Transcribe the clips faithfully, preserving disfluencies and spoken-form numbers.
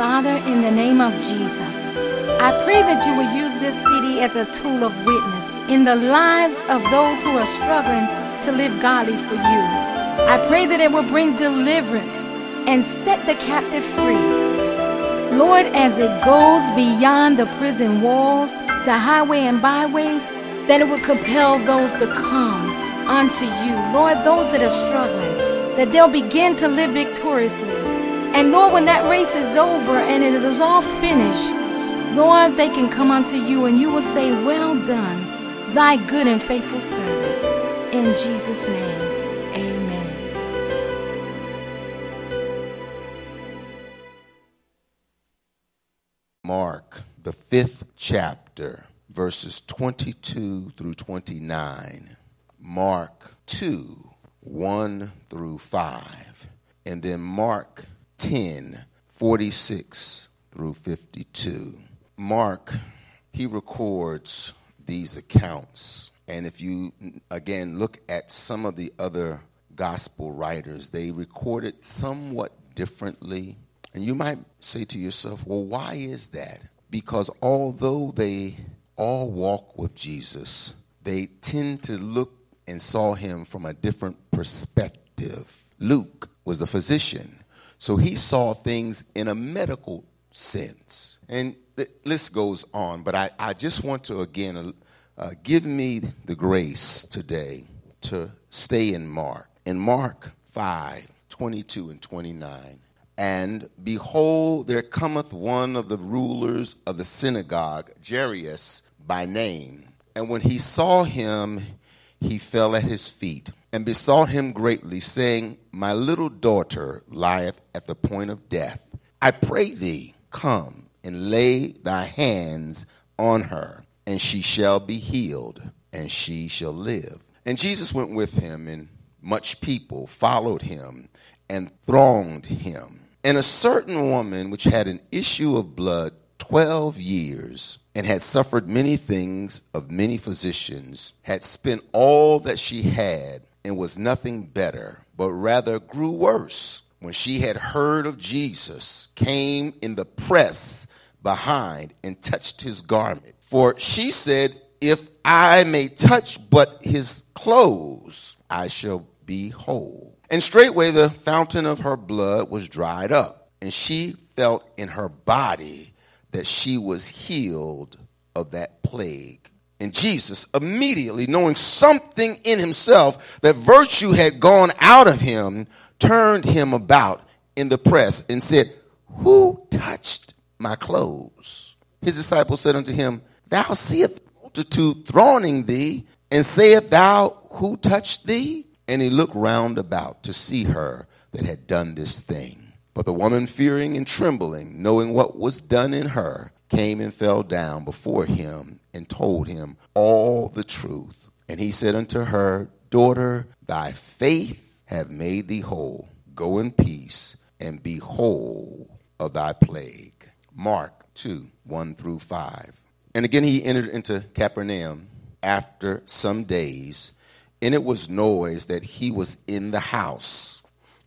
Father, in the name of Jesus, I pray that you will use this city as a tool of witness in the lives of those who are struggling to live godly for you. I pray that it will bring deliverance and set the captive free. Lord, as it goes beyond the prison walls, the highway and byways, that it will compel those to come unto you. Lord, those that are struggling, that they'll begin to live victoriously. And Lord, when that race is over and it is all finished, Lord, they can come unto you and you will say, well done, thy good and faithful servant. In Jesus' name, amen. Mark, the fifth chapter, verses twenty-two through twenty-nine. Mark two, one through five. And then Mark ten, forty-six through fifty-two. Mark, he records these accounts. And if you, again, look at some of the other gospel writers, they record it somewhat differently. And you might say to yourself, well, why is that? Because although they all walk with Jesus, they tend to look and saw him from a different perspective. Luke was a physician, so he saw things in a medical sense. And the list goes on, but I, I just want to, again, uh, give me the grace today to stay in Mark. In Mark five, twenty-two and twenty-nine, and behold, there cometh one of the rulers of the synagogue, Jairus by name. And when he saw him, he fell at his feet and besought him greatly, saying, my little daughter lieth at the point of death. I pray thee, come and lay thy hands on her, and she shall be healed, and she shall live. And Jesus went with him, and much people followed him and thronged him. And a certain woman which had an issue of blood twelve years, and had suffered many things of many physicians, had spent all that she had, and was nothing better, but rather grew worse. When she had heard of Jesus, came in the press behind and touched his garment. For she said, if I may touch but his clothes, I shall be whole. And straightway the fountain of her blood was dried up, and she felt in her body that she was healed of that plague. And Jesus, immediately knowing something in himself, that virtue had gone out of him, turned him about in the press and said, who touched my clothes? His disciples said unto him, thou seest the multitude thronging thee, and sayest thou, who touched thee? And he looked round about to see her that had done this thing. But the woman, fearing and trembling, knowing what was done in her, came and fell down before him and told him all the truth. And he said unto her, daughter, thy faith have made thee whole. Go in peace and be whole of thy plague. Mark two, one through five. And again he entered into Capernaum after some days, and it was noise that he was in the house.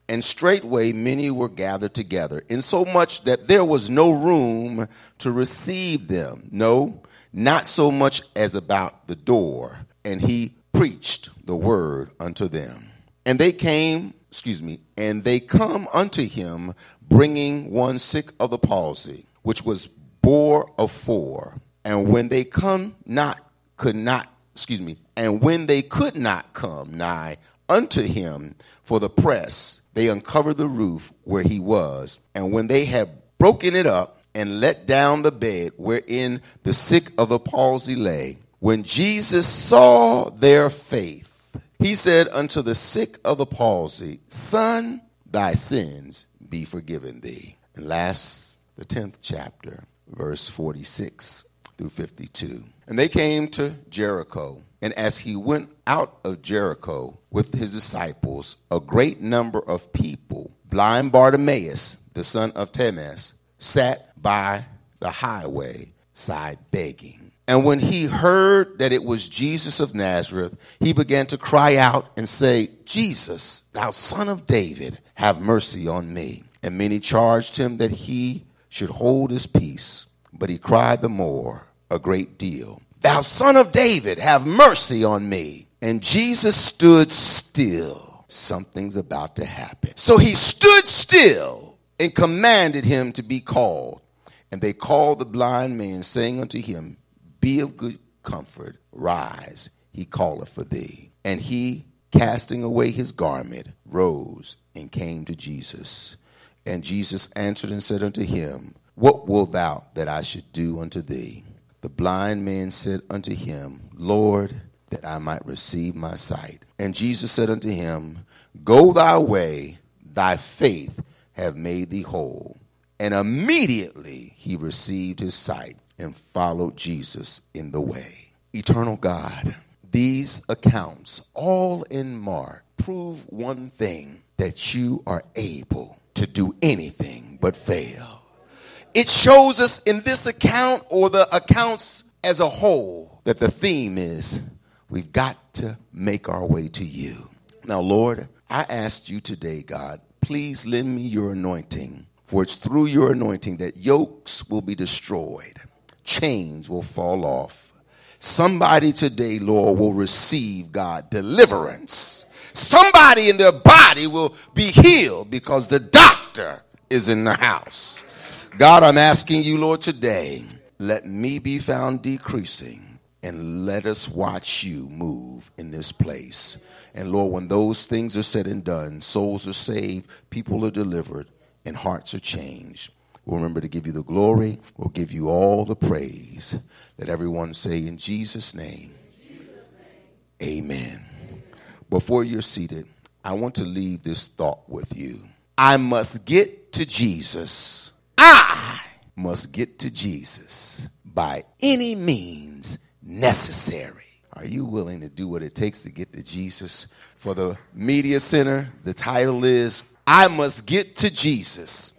And straightway many were gathered together, insomuch that there was no room to receive them. No, not so much as about the door. And he preached the word unto them. And they came, excuse me, and they come unto him, bringing one sick of the palsy, which was bore of four. And when they come not, could not, excuse me, and when they could not come nigh unto him for the press, they uncovered the roof where he was. And when they had broken it up and let down the bed wherein the sick of the palsy lay, when Jesus saw their faith, he said unto the sick of the palsy, son, thy sins be forgiven thee. And last, the tenth chapter, verse forty-six through fifty-two. And they came to Jericho, and as he went out of Jericho with his disciples, a great number of people, blind Bartimaeus, the son of Timaeus, sat by the highway side begging. And when he heard that it was Jesus of Nazareth, he began to cry out and say, Jesus, thou son of David, have mercy on me. And many charged him that he should hold his peace. But he cried the more a great deal, "Thou son of David, have mercy on me." And Jesus stood still. Something's about to happen. So he stood still and commanded him to be called. And they called the blind man, saying unto him, "Be of good comfort, rise, he calleth for thee." And he, casting away his garment, rose and came to Jesus. And Jesus answered and said unto him, "What wilt thou that I should do unto thee?" The blind man said unto him, "Lord, that I might receive my sight." And Jesus said unto him, "Go thy way, thy faith hath made thee whole." And immediately he received his sight and followed Jesus in the way. Eternal God, these accounts, all in Mark, prove one thing, that you are able to do anything but fail. It shows us in this account, or the accounts as a whole, that the theme is we've got to make our way to you. Now, Lord, I asked you today, God, please lend me your anointing, for it's through your anointing that yokes will be destroyed, chains will fall off. Somebody today, Lord, will receive, God, deliverance. Somebody in their body will be healed because the doctor is in the house. God, I'm asking you, Lord, today, let me be found decreasing, and let us watch you move in this place. And Lord, when those things are said and done, souls are saved, people are delivered, and hearts are changed. We'll remember to give you the glory. We'll give you all the praise. Let everyone say, in Jesus' name, in Jesus' name. Amen. Amen. Before you're seated, I want to leave this thought with you. I must get to Jesus. I must get to Jesus by any means necessary. Are you willing to do what it takes to get to Jesus? For the media center, the title is, I must get to Jesus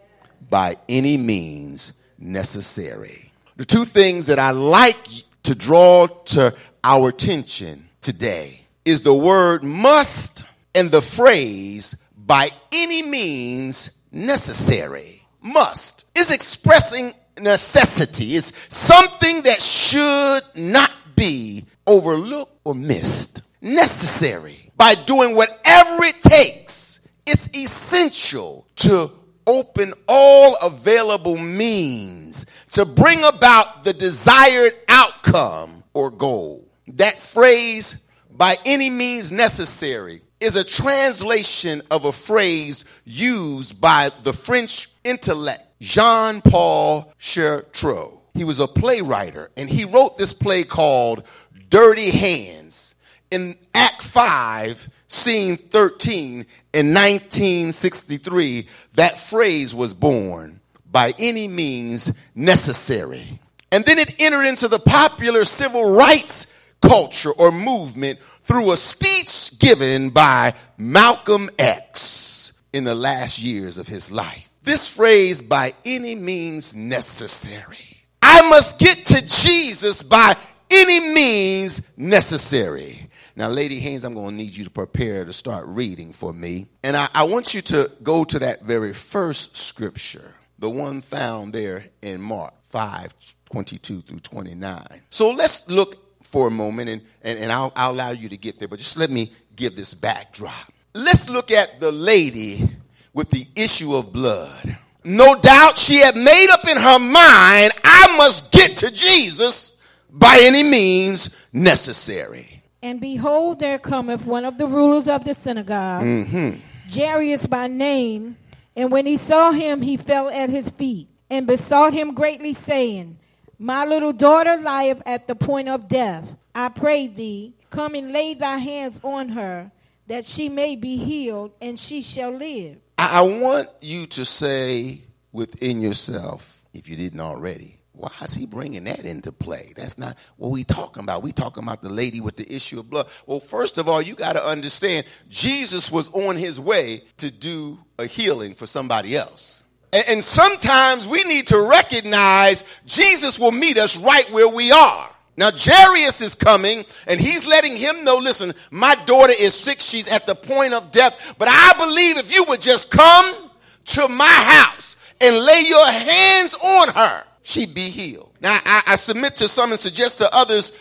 by any means necessary. The two things that I like to draw to our attention today is the word must and the phrase by any means necessary. Must is expressing necessity. It's something that should not be overlooked or missed. Necessary. By doing whatever it takes, it's essential to open all available means to bring about the desired outcome or goal. That phrase, by any means necessary, is a translation of a phrase used by the French intellect Jean-Paul Sartre. He was a playwright, and he wrote this play called Dirty Hands in Act five, Scene thirteen in nineteen sixty-three. That phrase was born, by any means necessary. And then it entered into the popular civil rights culture or movement through a speech given by Malcolm X in the last years of his life. This phrase, by any means necessary. I must get to Jesus by any means necessary. Now, Lady Haynes, I'm going to need you to prepare to start reading for me. And I, I want you to go to that very first scripture, the one found there in Mark five, twenty-two through twenty-nine. So let's look for a moment, and, and, and I'll, I'll allow you to get there, but just let me give this backdrop. Let's look at the lady with the issue of blood. No doubt she had made up in her mind, I must get to Jesus by any means necessary. And behold, there cometh one of the rulers of the synagogue, mm-hmm. Jairus by name. And when he saw him, he fell at his feet and besought him greatly, saying, My little daughter lieth at the point of death. I pray thee, come and lay thy hands on her, that she may be healed, and she shall live. I want you to say within yourself, if you didn't already, why is he bringing that into play? That's not what we're talking about. We're talking about the lady with the issue of blood. Well, first of all, you got to understand, Jesus was on his way to do a healing for somebody else. And, and sometimes we need to recognize Jesus will meet us right where we are. Now, Jairus is coming, and he's letting him know, listen, my daughter is sick. She's at the point of death. But I believe if you would just come to my house and lay your hands on her, she be healed. Now, I, I submit to some and suggest to others,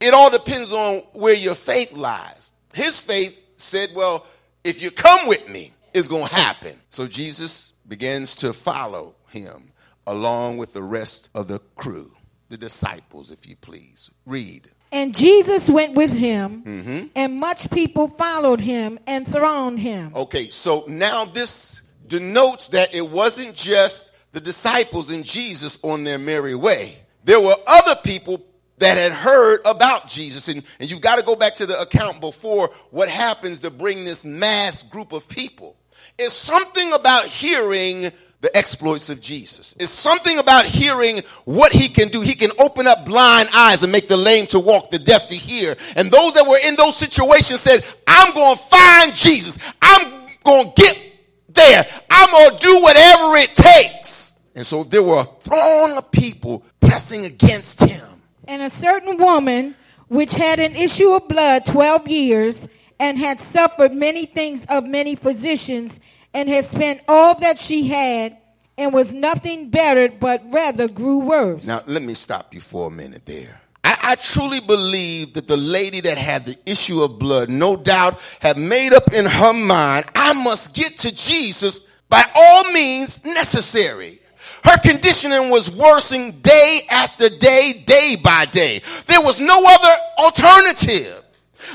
it all depends on where your faith lies. His faith said, well, if you come with me, it's going to happen. So Jesus begins to follow him along with the rest of the crew, the disciples, if you please. Read. And Jesus went with him, mm-hmm. and much people followed him and thronged him. Okay, so now this denotes that it wasn't just the disciples and Jesus on their merry way. There were other people that had heard about Jesus. And, and you've got to go back to the account before what happens to bring this mass group of people. It's something about hearing the exploits of Jesus. It's something about hearing what he can do. He can open up blind eyes and make the lame to walk, the deaf to hear. And those that were in those situations said, I'm going to find Jesus. I'm going to get there. I'm going to do whatever it takes. And so there were a throng of people pressing against him. And a certain woman, which had an issue of blood twelve years and had suffered many things of many physicians, and had spent all that she had, and was nothing bettered, but rather grew worse. Now, let me stop you for a minute there. I, I truly believe that the lady that had the issue of blood, no doubt, had made up in her mind, I must get to Jesus by all means necessary. Her conditioning was worsening day after day, day by day. There was no other alternative.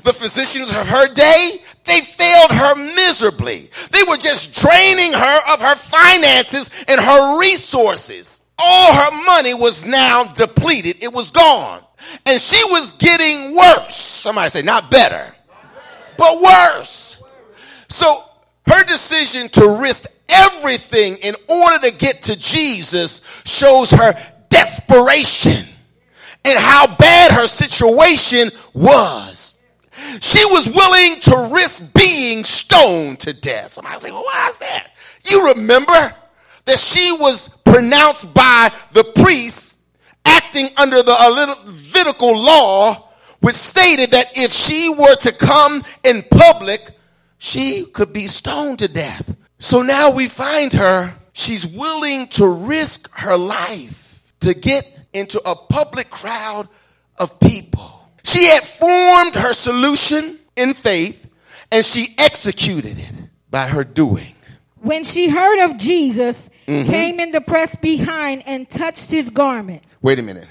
The physicians of her day, they failed her miserably. They were just draining her of her finances and her resources. All her money was now depleted. It was gone. And she was getting worse. Somebody say, not better, but worse. So her decision to risk everything in order to get to Jesus shows her desperation and how bad her situation was. She was willing to risk being stoned to death. Somebody was like, well, why is that? You remember that she was pronounced by the priest acting under the Levitical law, which stated that if she were to come in public, she could be stoned to death. So now we find her, she's willing to risk her life to get into a public crowd of people. She had formed her solution in faith, and she executed it by her doing. When she heard of Jesus, mm-hmm. came in the press behind and touched his garment. Wait a minute.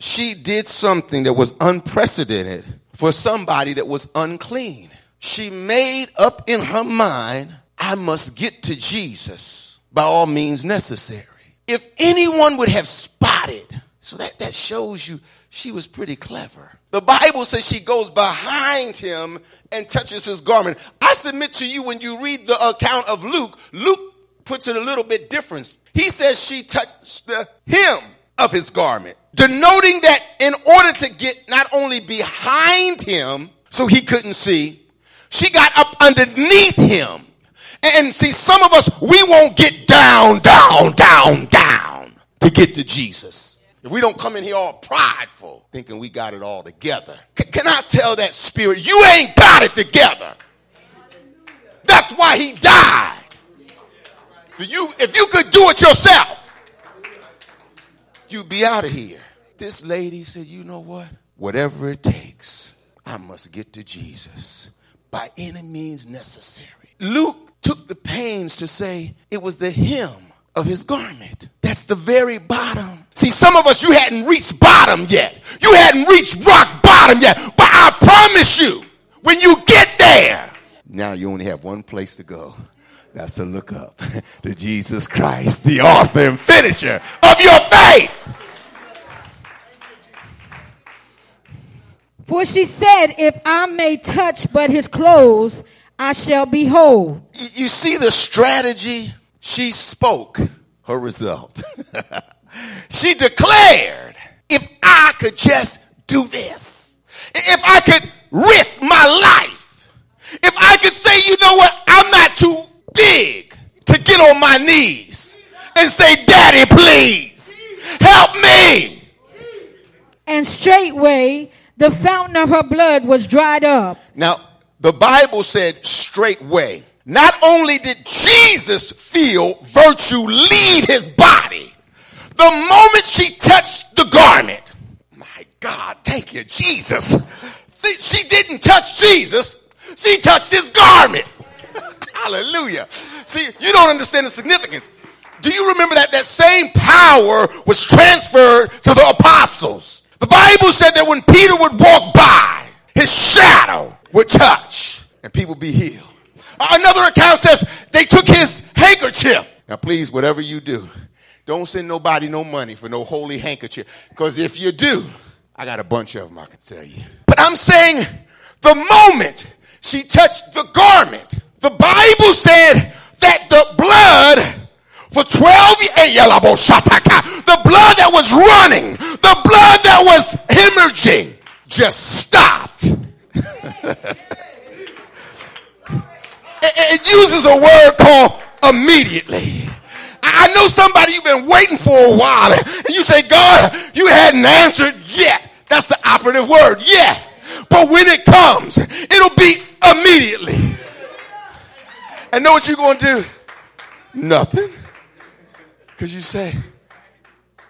She did something that was unprecedented for somebody that was unclean. She made up in her mind, I must get to Jesus by all means necessary. If anyone would have spotted, so that, that shows you she was pretty clever. The Bible says she goes behind him and touches his garment. I submit to you, when you read the account of Luke, Luke puts it a little bit different. He says she touched the hem of his garment, denoting that in order to get not only behind him so he couldn't see, she got up underneath him. And see, some of us, we won't get down, down, down, down to get to Jesus. If we don't come in here all prideful, thinking we got it all together. C- can I tell that spirit, you ain't got it together. That's why he died. For you, if you could do it yourself, you'd be out of here. This lady said, you know what? Whatever it takes, I must get to Jesus by any means necessary. Luke took the pains to say it was the hem of his garment. That's the very bottom. See, some of us, you hadn't reached bottom yet. You hadn't reached rock bottom yet. But I promise you, when you get there, now you only have one place to go. That's to look up to Jesus Christ, the author and finisher of your faith. For she said, if I may touch but his clothes, I shall be whole. You see the strategy? She spoke her result. She declared, if I could just do this, if I could risk my life, if I could say, you know what, I'm not too big to get on my knees and say, Daddy, please help me. And straightway, the fountain of her blood was dried up. Now, the Bible said straightway. Not only did Jesus feel virtue leave his body, the moment she touched the garment, my God, thank you, Jesus. She didn't touch Jesus. She touched his garment. Hallelujah. See, you don't understand the significance. Do you remember that that same power was transferred to the apostles? The Bible said that when Peter would walk by, his shadow would touch and people be healed. Another account says they took his handkerchief. Now, please, whatever you do, don't send nobody no money for no holy handkerchief. Because if you do, I got a bunch of them, I can tell you. But I'm saying the moment she touched the garment, the Bible said that the blood for twelve years, the blood that was running, the blood that was hemorrhaging, just stopped. It uses a word called immediately. I know somebody you've been waiting for a while, and you say, God, you hadn't answered yet. That's the operative word, yet. But when it comes, it'll be immediately. And know what you're going to do? Nothing. Because you say,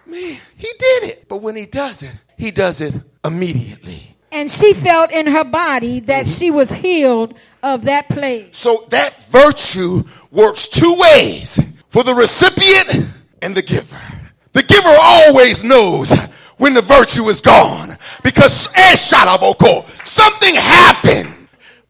man, he did it. But when he does it, he does it immediately. And she felt in her body that she was healed of that plague. So that virtue works two ways, for the recipient and the giver. The giver always knows when the virtue is gone, because something happened.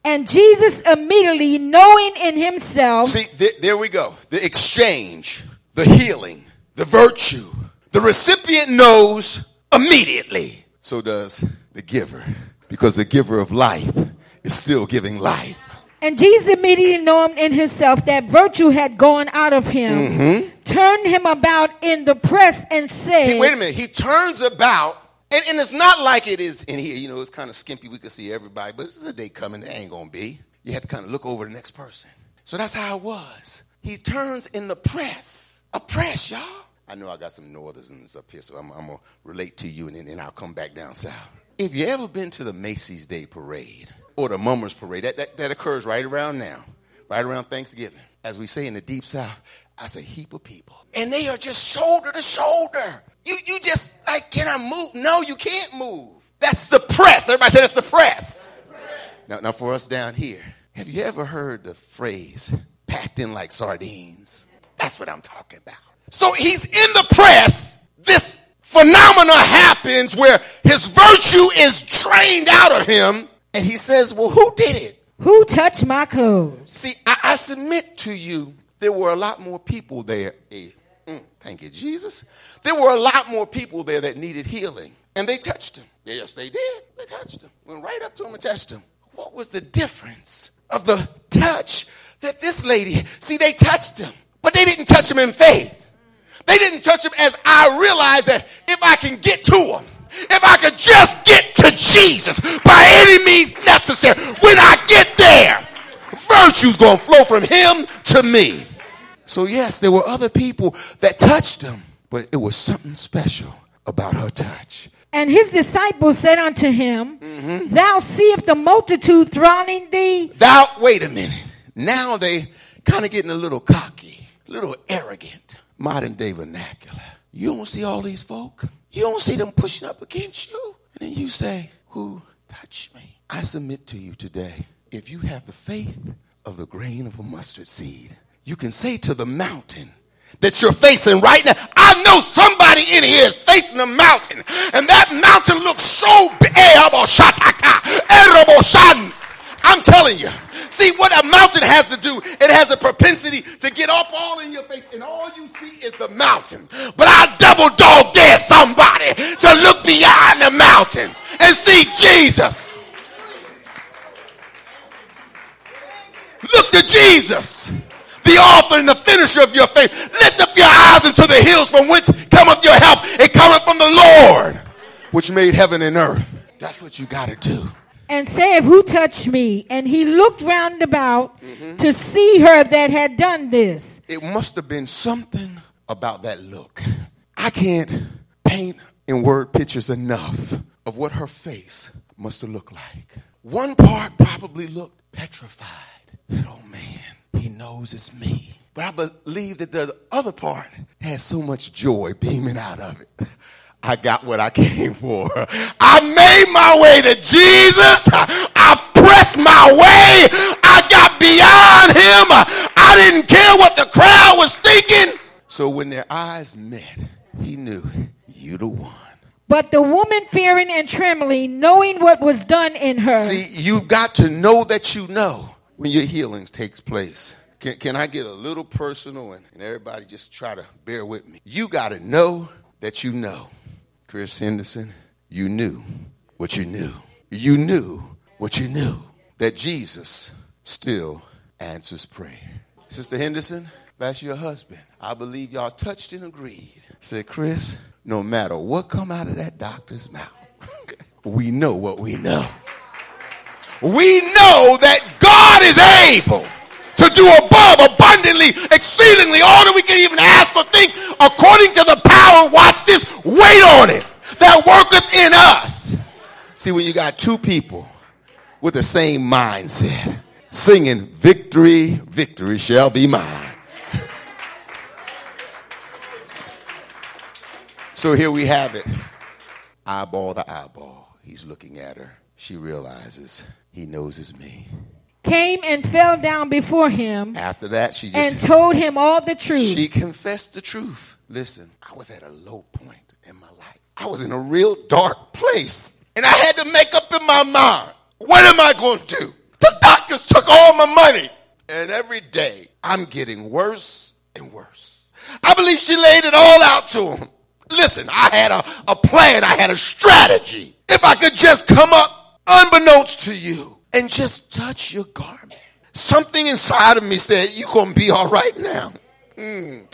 And Jesus immediately, knowing in himself. See, th- there we go. The exchange, the healing, the virtue. The recipient knows immediately. So does the giver, because the giver of life is still giving life. And Jesus immediately knowing in himself that virtue had gone out of him, mm-hmm. turned him about in the press and said... He, wait a minute. He turns about, and, and it's not like it is in here. You know, it's kind of skimpy. We can see everybody, but it's the day coming. It ain't going to be. You have to kind of look over the next person. So that's how it was. He turns in the press. A press, y'all. I know I got some northerners up here, so I'm, I'm going to relate to you, and then and I'll come back down south. If you ever been to the Macy's Day Parade or the Mummers Parade, that, that, that occurs right around now, right around Thanksgiving. As we say in the Deep South, that's a heap of people. And they are just shoulder to shoulder. You you just like, can I move? No, you can't move. That's the press. Everybody say that's the press. That's the press. Now, now for us down here, have you ever heard the phrase, packed in like sardines? That's what I'm talking about. So he's in the press. This phenomena happens where his virtue is drained out of him, and he says, well, who did it? Who touched my clothes? See, I, I submit to you, there were a lot more people there. Eh, mm, thank you, Jesus. There were a lot more people there that needed healing, and they touched him. Yes, they did. They touched him. Went right up to him and touched him. What was the difference of the touch that this lady, see, they touched him, but they didn't touch him in faith. They didn't touch him as I realized that if I can get to him, if I could just get to Jesus by any means necessary, when I get there, virtue's going to flow from him to me. So yes, there were other people that touched him, but it was something special about her touch. And his disciples said unto him, mm-hmm. Thou seest the multitude thronging thee. Thou, wait a minute. Now they kind of getting a little cocky, a little arrogant. Modern day vernacular. You don't see all these folk. You don't see them pushing up against you. And then you say, who touched me? I submit to you today, if you have the faith of the grain of a mustard seed, you can say to the mountain that you're facing right now. I know somebody in here is facing a mountain, and that mountain looks so big. I'm telling you. See, what a mountain has to do, it has a propensity to get up all in your face, and all you see is the mountain. But I double dog dare somebody to look beyond the mountain and see Jesus. Look to Jesus, the author and the finisher of your faith. Lift up your eyes into the hills from whence cometh your help. It cometh from the Lord, which made heaven and earth. That's what you got to do. And said, who touched me? And he looked round about mm-hmm. to see her that had done this. It must have been something about that look. I can't paint in word pictures enough of what her face must have looked like. One part probably looked petrified. Oh man, he knows it's me. But I believe that the other part has so much joy beaming out of it. I got what I came for. I made my way to Jesus. I pressed my way. I got beyond him. I didn't care what the crowd was thinking. So when their eyes met, he knew, you the one. But the woman, fearing and trembling, knowing what was done in her. See, you've got to know that you know when your healing takes place. Can, can I get a little personal and, and everybody just try to bear with me? You got to know that you know. Chris Henderson, you knew what you knew. You knew what you knew. That Jesus still answers prayer. Sister Henderson, that's your husband. I believe y'all touched and agreed. Said, Chris, no matter what come out of that doctor's mouth, we know what we know. We know that God is able to do above, abundantly, exceedingly, all that we can even ask or think, according to the power, watch this, wait on it, that worketh in us. See, when you got two people with the same mindset, singing, victory, victory shall be mine. So here we have it. Eyeball to eyeball. He's looking at her. She realizes he knows it's me. Came and fell down before him. After that, she just. And told him all the truth. She confessed the truth. Listen, I was at a low point in my life. I was in a real dark place. And I had to make up in my mind, what am I going to do? The doctors took all my money. And every day, I'm getting worse and worse. I believe she laid it all out to him. Listen, I had a, a plan. I had a strategy. If I could just come up unbeknownst to you and just touch your garment. Something inside of me said, you're going to be all right now. Mm.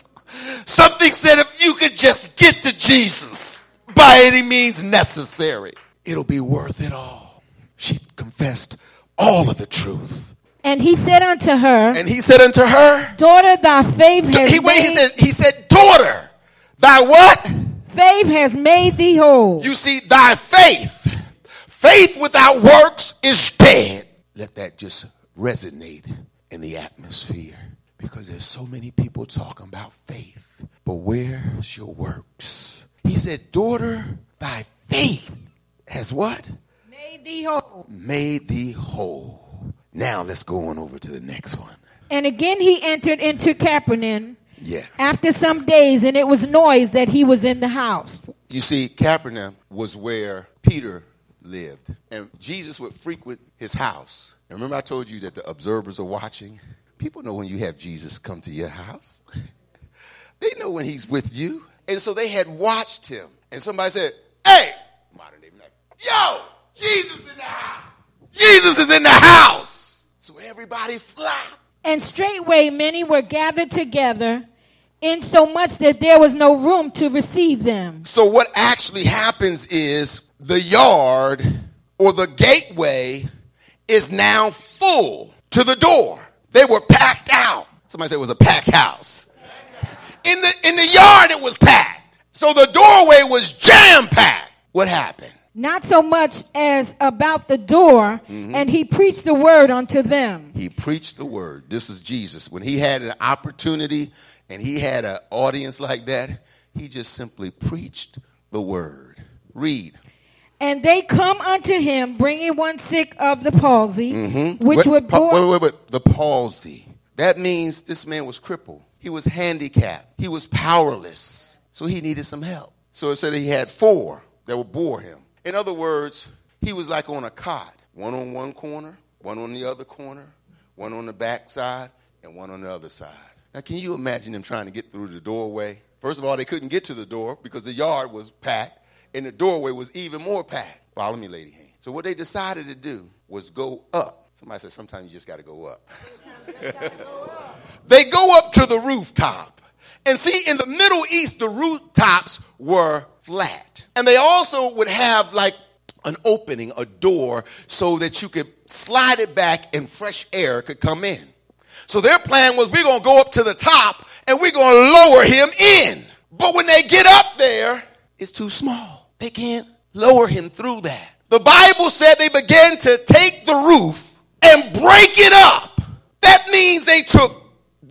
Something said, if you could just get to Jesus by any means necessary, it'll be worth it all. She confessed all of the truth. And he said unto her. And he said unto her. Daughter, thy faith has he, wait, made. He said, he said, daughter. Thy what? Faith has made thee whole. You see, thy faith, faith without works is dead. Let that just resonate in the atmosphere, because there's so many people talking about faith, but where's your works? He said, daughter, thy faith has what? Made thee whole. Made thee whole. Now let's go on over to the next one. And again he entered into Capernaum. Yeah. After some days, and it was noised that he was in the house. You see, Capernaum was where Peter lived, and Jesus would frequent his house. And remember I told you that the observers are watching? People know when you have Jesus come to your house. They know when he's with you. And so they had watched him. And somebody said, hey, modern day, yo, Jesus in the house. Jesus is in the house. So everybody flocked. And straightway many were gathered together, insomuch that there was no room to receive them. So what actually happens is the yard or the gateway is now full to the door. They were packed out. Somebody said it was a packed house. In the in the yard it was packed. So the doorway was jam-packed. What happened? Not so much as about the door, mm-hmm. And he preached the word unto them. He preached the word. This is Jesus. When he had an opportunity and he had an audience like that, he just simply preached the word. Read. And they come unto him, bringing one sick of the palsy, mm-hmm. which wait, would... Pa- wait, wait, wait. The palsy. That means this man was crippled. He was handicapped. He was powerless. So he needed some help. So it said he had four that would bore him. In other words, he was like on a cot, one on one corner, one on the other corner, one on the back side, and one on the other side. Now, can you imagine them trying to get through the doorway? First of all, they couldn't get to the door because the yard was packed, and the doorway was even more packed. Follow me, Lady Hand. So what they decided to do was go up. Somebody said sometimes you just got to go up. They go up to the rooftop. And see, in the Middle East, the rooftops were flat. And they also would have like an opening, a door, so that you could slide it back and fresh air could come in. So their plan was, we're going to go up to the top and we're going to lower him in. But when they get up there, it's too small. They can't lower him through that. The Bible said they began to take the roof and break it up. That means they took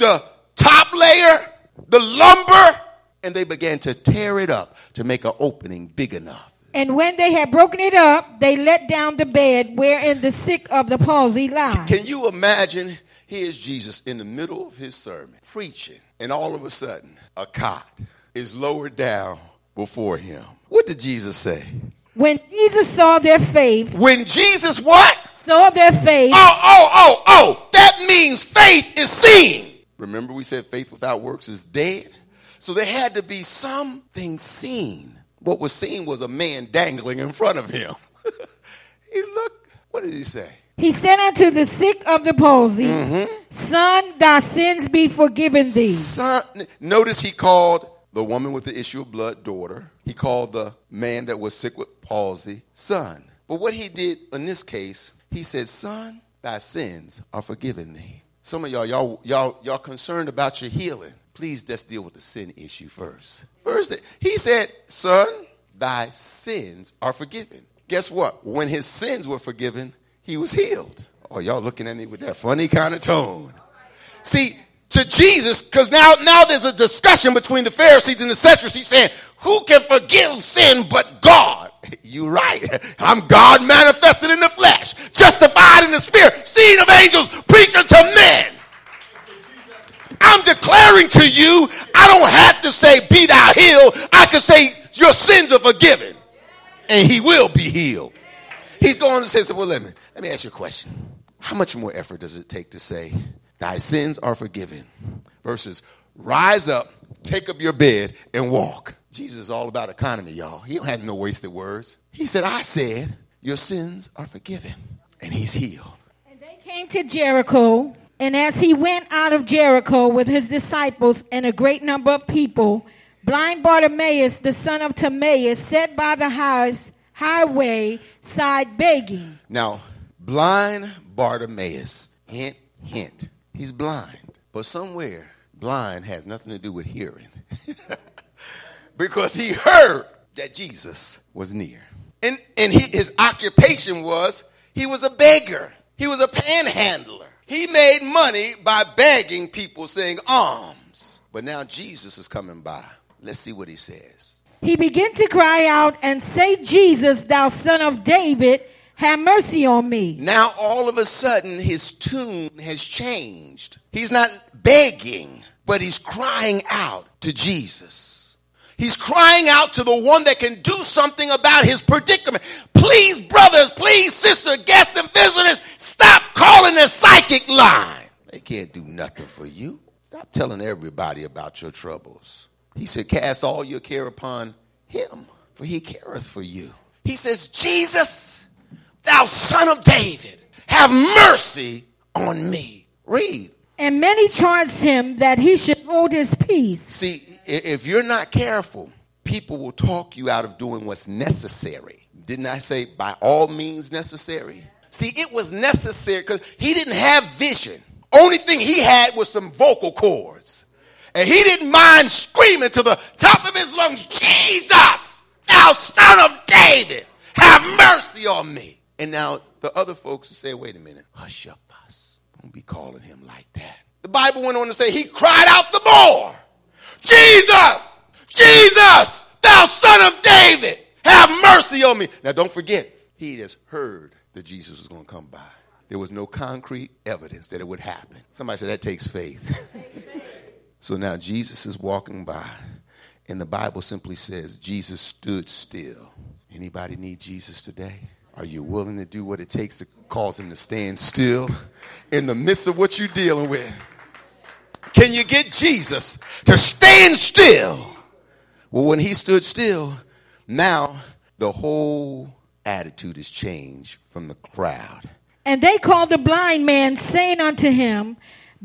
the top layer, the lumber, and they began to tear it up to make an opening big enough. And when they had broken it up, they let down the bed wherein the sick of the palsy lie. Can you imagine? Here's Jesus in the middle of his sermon, preaching, and all of a sudden, a cot is lowered down before him. What did Jesus say? When Jesus saw their faith. When Jesus what? Saw their faith. Oh, oh, oh, oh. That means faith is seen. Remember we said faith without works is dead? So there had to be something seen. What was seen was a man dangling in front of him. He looked, what did he say? He said unto the sick of the palsy, mm-hmm. Son, thy sins be forgiven thee. Son, notice he called the woman with the issue of blood daughter. He called the man that was sick with palsy son. But what he did in this case, he said, son, thy sins are forgiven thee. Some of y'all, y'all, y'all, y'all concerned about your healing. Please let's deal with the sin issue first. First, he said, son, thy sins are forgiven. Guess what? When his sins were forgiven, he was healed. Oh, y'all looking at me with that funny kind of tone. See, to Jesus, because now, now there's a discussion between the Pharisees and the Sadducees saying, who can forgive sin but God? You're right. I'm God manifested in the flesh, justified in the spirit, seen of angels, preaching to men. I'm declaring to you, I don't have to say, be thou healed. I can say, your sins are forgiven. And he will be healed. He's going to say, well, let me, let me ask you a question. How much more effort does it take to say, thy sins are forgiven? Versus, rise up, take up your bed, and walk. Jesus is all about economy, y'all. He don't have no wasted words. He said, I said, your sins are forgiven. And he's healed. And they came to Jericho. And as he went out of Jericho with his disciples and a great number of people, blind Bartimaeus, the son of Timaeus, sat by the house, highway side begging. Now, blind Bartimaeus, hint, hint, he's blind. But somewhere, blind has nothing to do with hearing. Because he heard that Jesus was near. And, and he, his occupation was, he was a beggar. He was a panhandler. He made money by begging people, saying alms. But now Jesus is coming by. Let's see what he says. He began to cry out and say, Jesus, thou son of David, have mercy on me. Now all of a sudden his tune has changed. He's not begging, but he's crying out to Jesus. He's crying out to the one that can do something about his predicament. Please, brothers, please, sisters, guests and visitors, stop calling the psychic line. They can't do nothing for you. Stop telling everybody about your troubles. He said, cast all your care upon him, for he careth for you. He says, Jesus, thou son of David, have mercy on me. Read. And many charged him that he should hold his peace. See, if you're not careful, people will talk you out of doing what's necessary. Didn't I say by all means necessary? See, it was necessary because he didn't have vision. Only thing he had was some vocal cords. And he didn't mind screaming to the top of his lungs, Jesus, thou son of David, have mercy on me. And now the other folks would say, wait a minute, hush up us. Don't be calling him like that. The Bible went on to say he cried out the more. Jesus, Jesus, thou son of David, have mercy on me. Now don't forget, he has heard that Jesus was going to come by. There was no concrete evidence that it would happen. Somebody said that takes faith. So now Jesus is walking by, and the Bible simply says Jesus stood still. Anybody need Jesus today? Are you willing to do what it takes to cause him to stand still in the midst of what you're dealing with? Can you get Jesus to stand still? Well, when he stood still, now the whole attitude is changed from the crowd. And they called the blind man, saying unto him,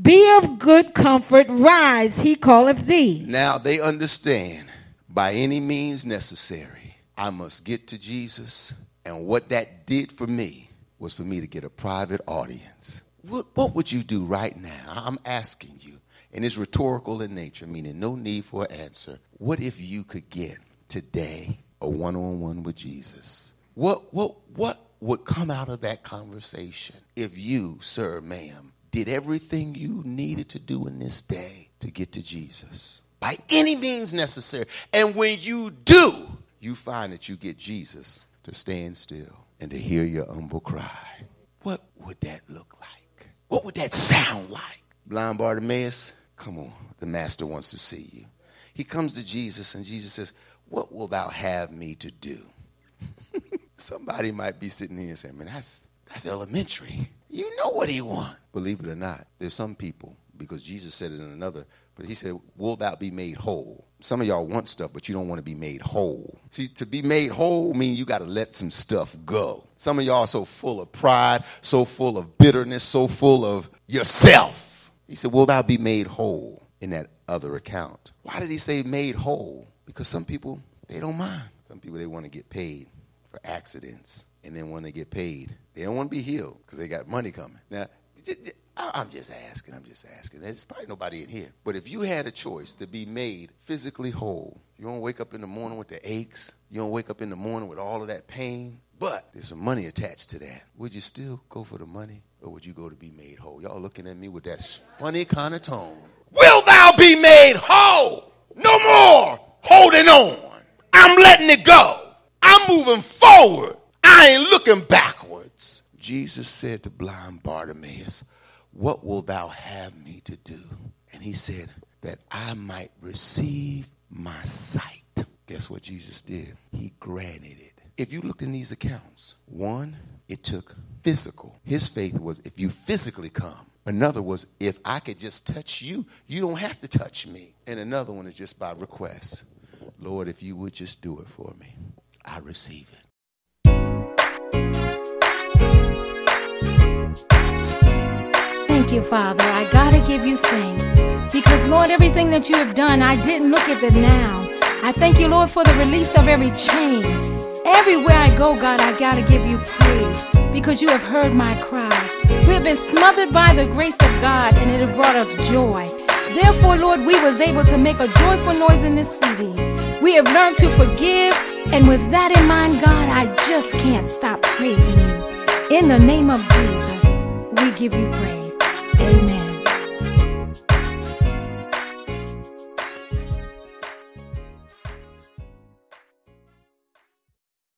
be of good comfort, rise, he calleth thee. Now they understand, by any means necessary, I must get to Jesus. And what that did for me was for me to get a private audience. What, what would you do right now? I'm asking you, and it's rhetorical in nature, meaning no need for an answer. What if you could get today a one-on-one with Jesus? What, what, what would come out of that conversation if you, sir, ma'am, did everything you needed to do in this day to get to Jesus by any means necessary. And when you do, you find that you get Jesus to stand still and to hear your humble cry. What would that look like? What would that sound like? Blind Bartimaeus, come on, the master wants to see you. He comes to Jesus and Jesus says, what will thou have me to do? Somebody might be sitting here saying, man, that's, that's elementary. You know what he wants. Believe it or not, there's some people, because Jesus said it in another, but he said, will thou be made whole? Some of y'all want stuff, but you don't want to be made whole. See, to be made whole means you got to let some stuff go. Some of y'all are so full of pride, so full of bitterness, so full of yourself. He said, will thou be made whole in that other account? Why did he say made whole? Because some people, they don't mind. Some people, they want to get paid for accidents. And then when they get paid, they don't want to be healed because they got money coming. Now, I'm just asking, I'm just asking. There's probably nobody in here. But if you had a choice to be made physically whole, you don't wake up in the morning with the aches. You don't wake up in the morning with all of that pain. But there's some money attached to that. Would you still go for the money or would you go to be made whole? Y'all looking at me with that funny kind of tone. Will thou be made whole? No more holding on. I'm letting it go. I'm moving forward. I ain't looking backwards. Jesus said to blind Bartimaeus, what will thou have me to do? And he said, that I might receive my sight. Guess what Jesus did? He granted it. If you looked in these accounts, one, it took physical. His faith was, if you physically come. Another was, if I could just touch you, you don't have to touch me. And another one is just by request. Lord, if you would just do it for me, I receive it. Thank you, Father. I gotta give you thanks because, Lord, everything that you have done, I didn't look at it now. I thank you, Lord, for the release of every chain. Everywhere I go, God, I gotta give you praise because you have heard my cry. We have been smothered by the grace of God, and it has brought us joy. Therefore, Lord, we was able to make a joyful noise in this city. We have learned to forgive, and with that in mind, God, I just can't stop praising you. In the name of Jesus, we give you praise. Amen.